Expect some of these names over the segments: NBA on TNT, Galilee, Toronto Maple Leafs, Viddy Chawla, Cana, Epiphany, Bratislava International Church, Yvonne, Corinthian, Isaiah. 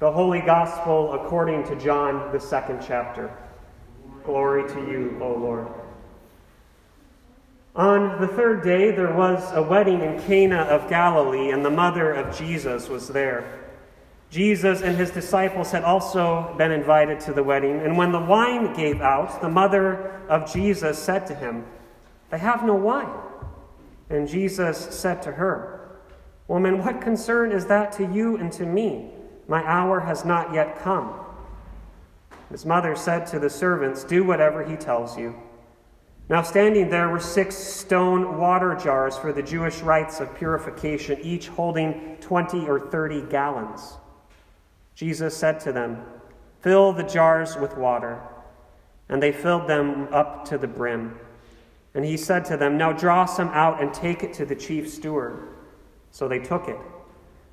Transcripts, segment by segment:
The Holy Gospel according to John, the second chapter. Glory to you, O Lord. On the third day, there was a wedding in Cana of Galilee, and the mother of Jesus was there. Jesus and his disciples had also been invited to the wedding, and when the wine gave out, the mother of Jesus said to him, "They have no wine." And Jesus said to her, "Woman, what concern is that to you and to me? My hour has not yet come." His mother said to the servants, "Do whatever he tells you." Now standing there were 6 stone water jars for the Jewish rites of purification, each holding 20 or 30 gallons. Jesus said to them, "Fill the jars with water." And they filled them up to the brim. And he said to them, "Now draw some out and take it to the chief steward." So they took it.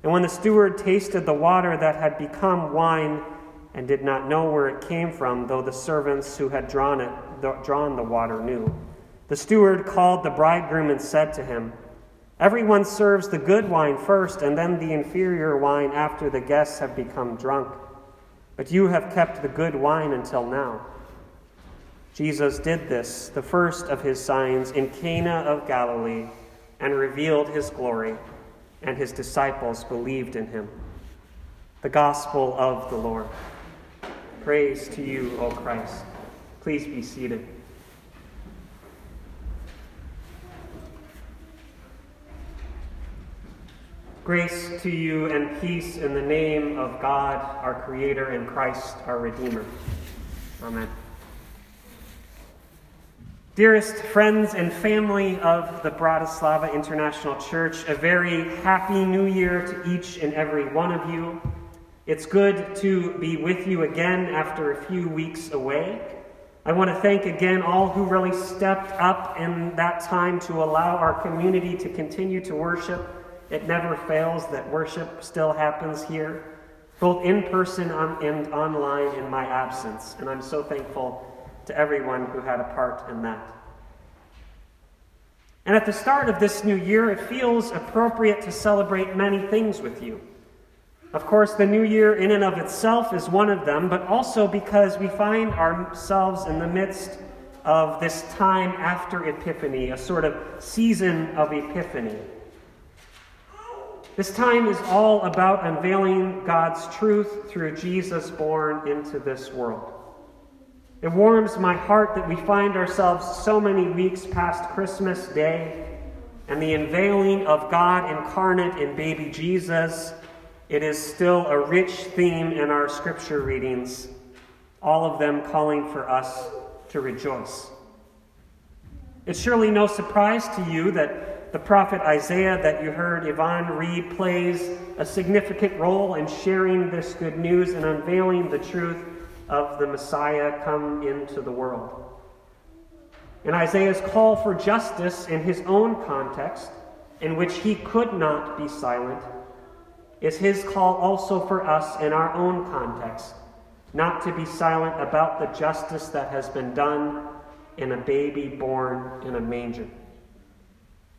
And when the steward tasted the water that had become wine and did not know where it came from, though the servants who had drawn the water knew, the steward called the bridegroom and said to him, "Everyone serves the good wine first, and then the inferior wine after the guests have become drunk. But you have kept the good wine until now." Jesus did this, the first of his signs, in Cana of Galilee, and revealed his glory. And his disciples believed in him. The gospel of the Lord. Praise to you, O Christ. Please be seated. Grace to you and peace in the name of God, our Creator, and Christ, our Redeemer. Amen. Dearest friends and family of the Bratislava International Church, a very happy New Year to each and every one of you. It's good to be with you again after a few weeks away. I want to thank again all who really stepped up in that time to allow our community to continue to worship. It never fails that worship still happens here, both in person and online in my absence, and I'm so thankful to everyone who had a part in that. And at the start of this new year, it feels appropriate to celebrate many things with you. Of course, the new year in and of itself is one of them, but also because we find ourselves in the midst of this time after Epiphany, a sort of season of Epiphany. This time is all about unveiling God's truth through Jesus born into this world. It warms my heart that we find ourselves so many weeks past Christmas Day and the unveiling of God incarnate in baby Jesus. It is still a rich theme in our scripture readings, all of them calling for us to rejoice. It's surely no surprise to you that the prophet Isaiah that you heard Yvonne read plays a significant role in sharing this good news and unveiling the truth of the Messiah come into the world. And Isaiah's call for justice in his own context, in which he could not be silent, is his call also for us in our own context, not to be silent about the justice that has been done in a baby born in a manger.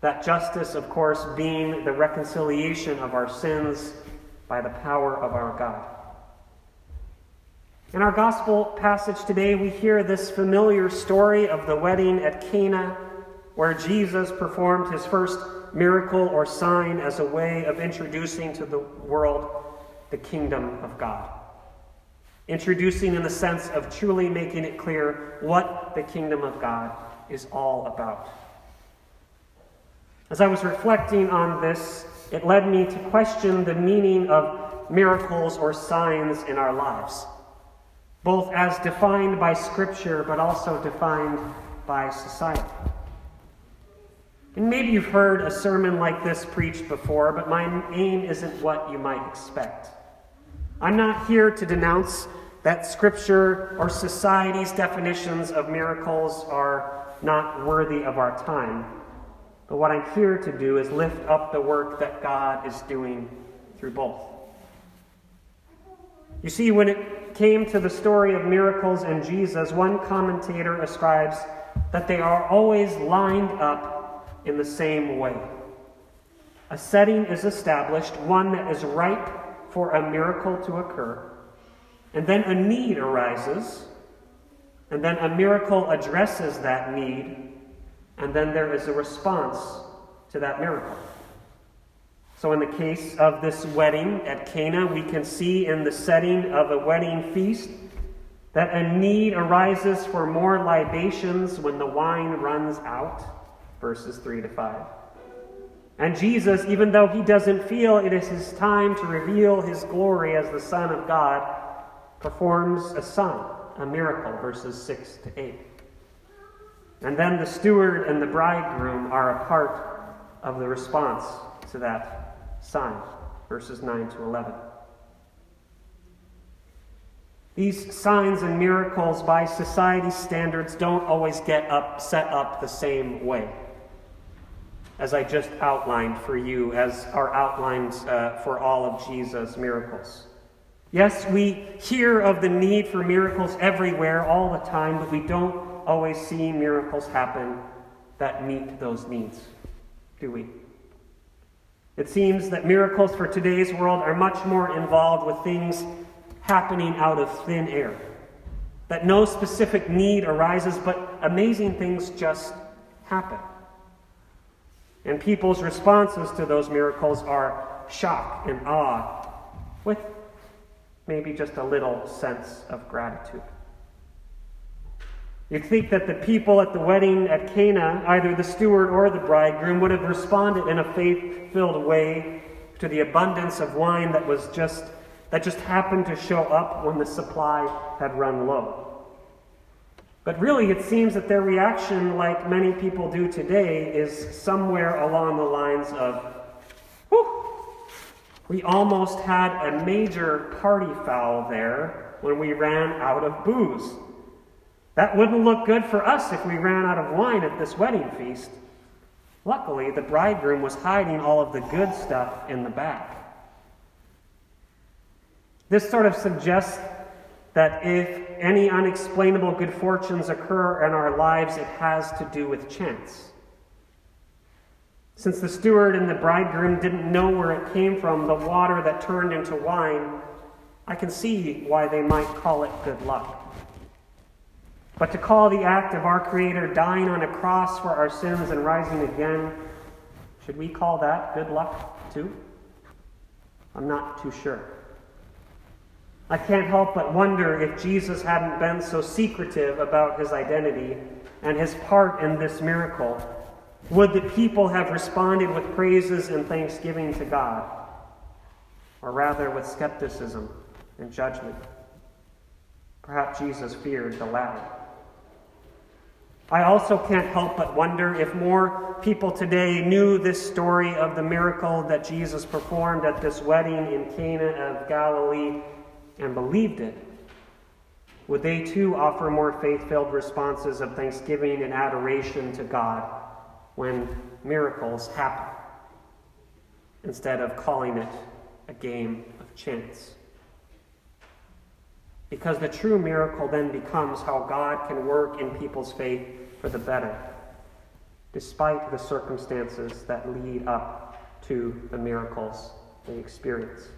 That justice, of course, being the reconciliation of our sins by the power of our God. In our gospel passage today, we hear this familiar story of the wedding at Cana, where Jesus performed his first miracle or sign as a way of introducing to the world the kingdom of God. Introducing in the sense of truly making it clear what the kingdom of God is all about. As I was reflecting on this, it led me to question the meaning of miracles or signs in our lives, both as defined by Scripture, but also defined by society. And maybe you've heard a sermon like this preached before, but my aim isn't what you might expect. I'm not here to denounce that Scripture or society's definitions of miracles are not worthy of our time. But what I'm here to do is lift up the work that God is doing through both. You see, when it came to the story of miracles and Jesus, one commentator ascribes that they are always lined up in the same way. A setting is established, one that is ripe for a miracle to occur, and then a need arises, and then a miracle addresses that need, and then there is a response to that miracle. So in the case of this wedding at Cana, we can see in the setting of a wedding feast that a need arises for more libations when the wine runs out, verses 3-5. And Jesus, even though he doesn't feel it is his time to reveal his glory as the Son of God, performs a sign, a miracle, verses 6-8. And then the steward and the bridegroom are a part of the response to that sign, verses 9-11. These signs and miracles, by society's standards, don't always get set up the same way, as I just outlined for you, as are outlined for all of Jesus' miracles. Yes, we hear of the need for miracles everywhere all the time, but we don't always see miracles happen that meet those needs, do we? It seems that miracles for today's world are much more involved with things happening out of thin air, that no specific need arises, but amazing things just happen. And people's responses to those miracles are shock and awe, with maybe just a little sense of gratitude. You'd think that the people at the wedding at Cana, either the steward or the bridegroom, would have responded in a faith-filled way to the abundance of wine that just happened to show up when the supply had run low. But really, it seems that their reaction, like many people do today, is somewhere along the lines of, "Whew, we almost had a major party foul there when we ran out of booze. That wouldn't look good for us if we ran out of wine at this wedding feast. Luckily, the bridegroom was hiding all of the good stuff in the back." This sort of suggests that if any unexplainable good fortunes occur in our lives, it has to do with chance. Since the steward and the bridegroom didn't know where it came from, the water that turned into wine, I can see why they might call it good luck. But to call the act of our Creator dying on a cross for our sins and rising again, should we call that good luck too? I'm not too sure. I can't help but wonder if Jesus hadn't been so secretive about his identity and his part in this miracle, would the people have responded with praises and thanksgiving to God, or rather with skepticism and judgment? Perhaps Jesus feared the latter. I also can't help but wonder if more people today knew this story of the miracle that Jesus performed at this wedding in Cana of Galilee and believed it, would they too offer more faith-filled responses of thanksgiving and adoration to God when miracles happen, instead of calling it a game of chance? Because the true miracle then becomes how God can work in people's faith for the better, despite the circumstances that lead up to the miracles they experience.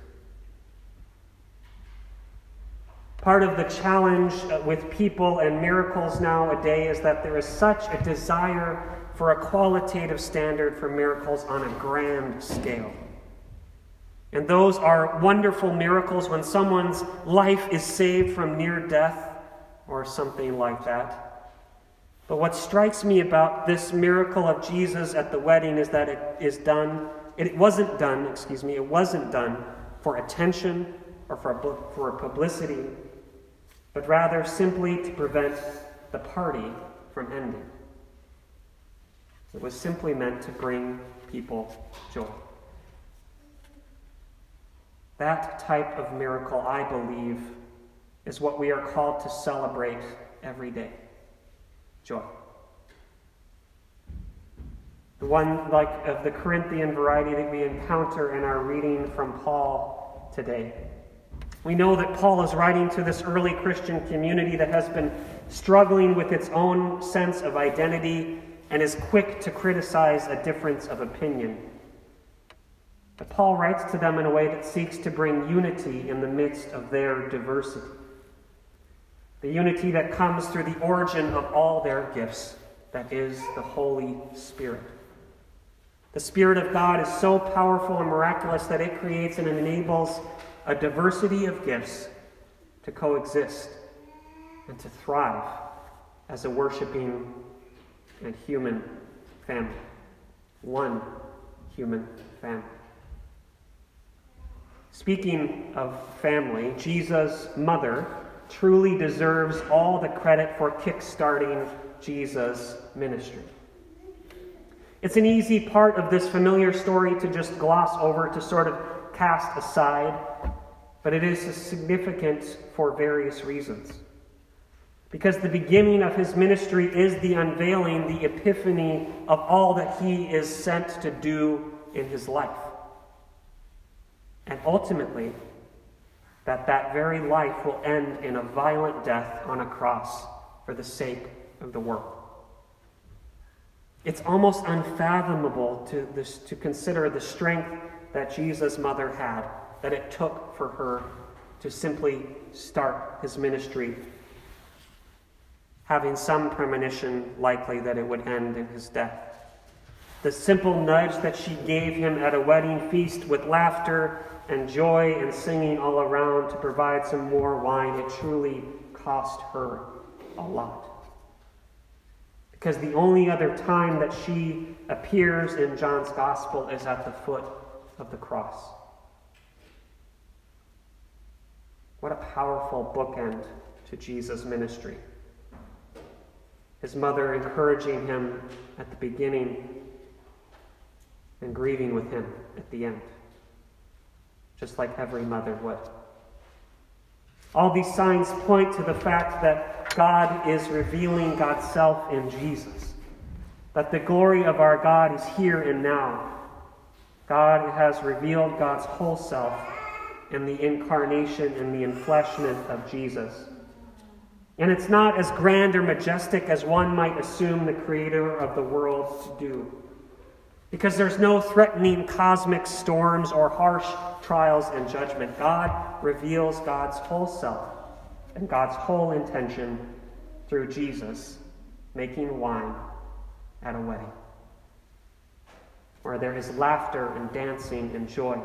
Part of the challenge with people and miracles nowadays is that there is such a desire for a qualitative standard for miracles on a grand scale. And those are wonderful miracles when someone's life is saved from near death or something like that. But what strikes me about this miracle of Jesus at the wedding is that it wasn't done for attention or for publicity, but rather simply to prevent the party from ending. It was simply meant to bring people joy. That type of miracle, I believe, is what we are called to celebrate every day. Joy. The one like of the Corinthian variety that we encounter in our reading from Paul today. We know that Paul is writing to this early Christian community that has been struggling with its own sense of identity and is quick to criticize a difference of opinion. But Paul writes to them in a way that seeks to bring unity in the midst of their diversity. The unity that comes through the origin of all their gifts, that is the Holy Spirit. The Spirit of God is so powerful and miraculous that it creates and enables a diversity of gifts to coexist and to thrive as a worshiping and human family. One human family. Speaking of family, Jesus' mother truly deserves all the credit for kickstarting Jesus' ministry. It's an easy part of this familiar story to just gloss over, to sort of cast aside, but it is significant for various reasons. Because the beginning of his ministry is the unveiling, the epiphany of all that he is sent to do in his life. And ultimately, that very life will end in a violent death on a cross for the sake of the world. It's almost unfathomable to consider the strength that Jesus' mother had, that it took for her to simply start his ministry, having some premonition likely that it would end in his death. The simple nudge that she gave him at a wedding feast with laughter and joy and singing all around to provide some more wine, it truly cost her a lot. Because the only other time that she appears in John's Gospel is at the foot of the cross. What a powerful bookend to Jesus' ministry. His mother encouraging him at the beginning and grieving with him at the end, just like every mother would. All these signs point to the fact that God is revealing God's self in Jesus, that the glory of our God is here and now. God has revealed God's whole self in the incarnation and the enfleshment of Jesus. And it's not as grand or majestic as one might assume the creator of the world to do, because there's no threatening cosmic storms or harsh trials and judgment. God reveals God's whole self and God's whole intention through Jesus making wine at a wedding, where there is laughter and dancing and joy.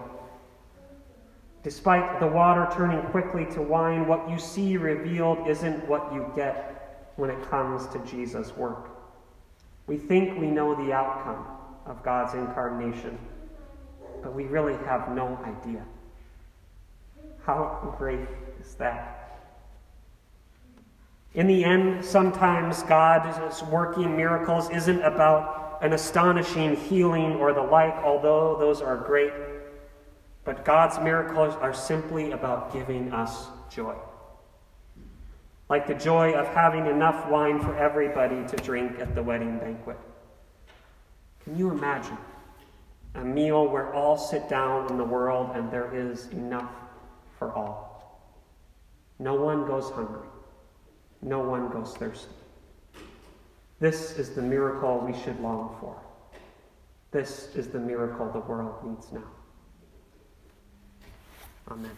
Despite the water turning quickly to wine, what you see revealed isn't what you get when it comes to Jesus' work. We think we know the outcome of God's incarnation, but we really have no idea. How great is that? In the end, sometimes God's working miracles isn't about an astonishing healing or the like, although those are great, but God's miracles are simply about giving us joy. Like the joy of having enough wine for everybody to drink at the wedding banquet. Can you imagine a meal where all sit down in the world and there is enough for all? No one goes hungry. No one goes thirsty. This is the miracle we should long for. This is the miracle the world needs now. Amen.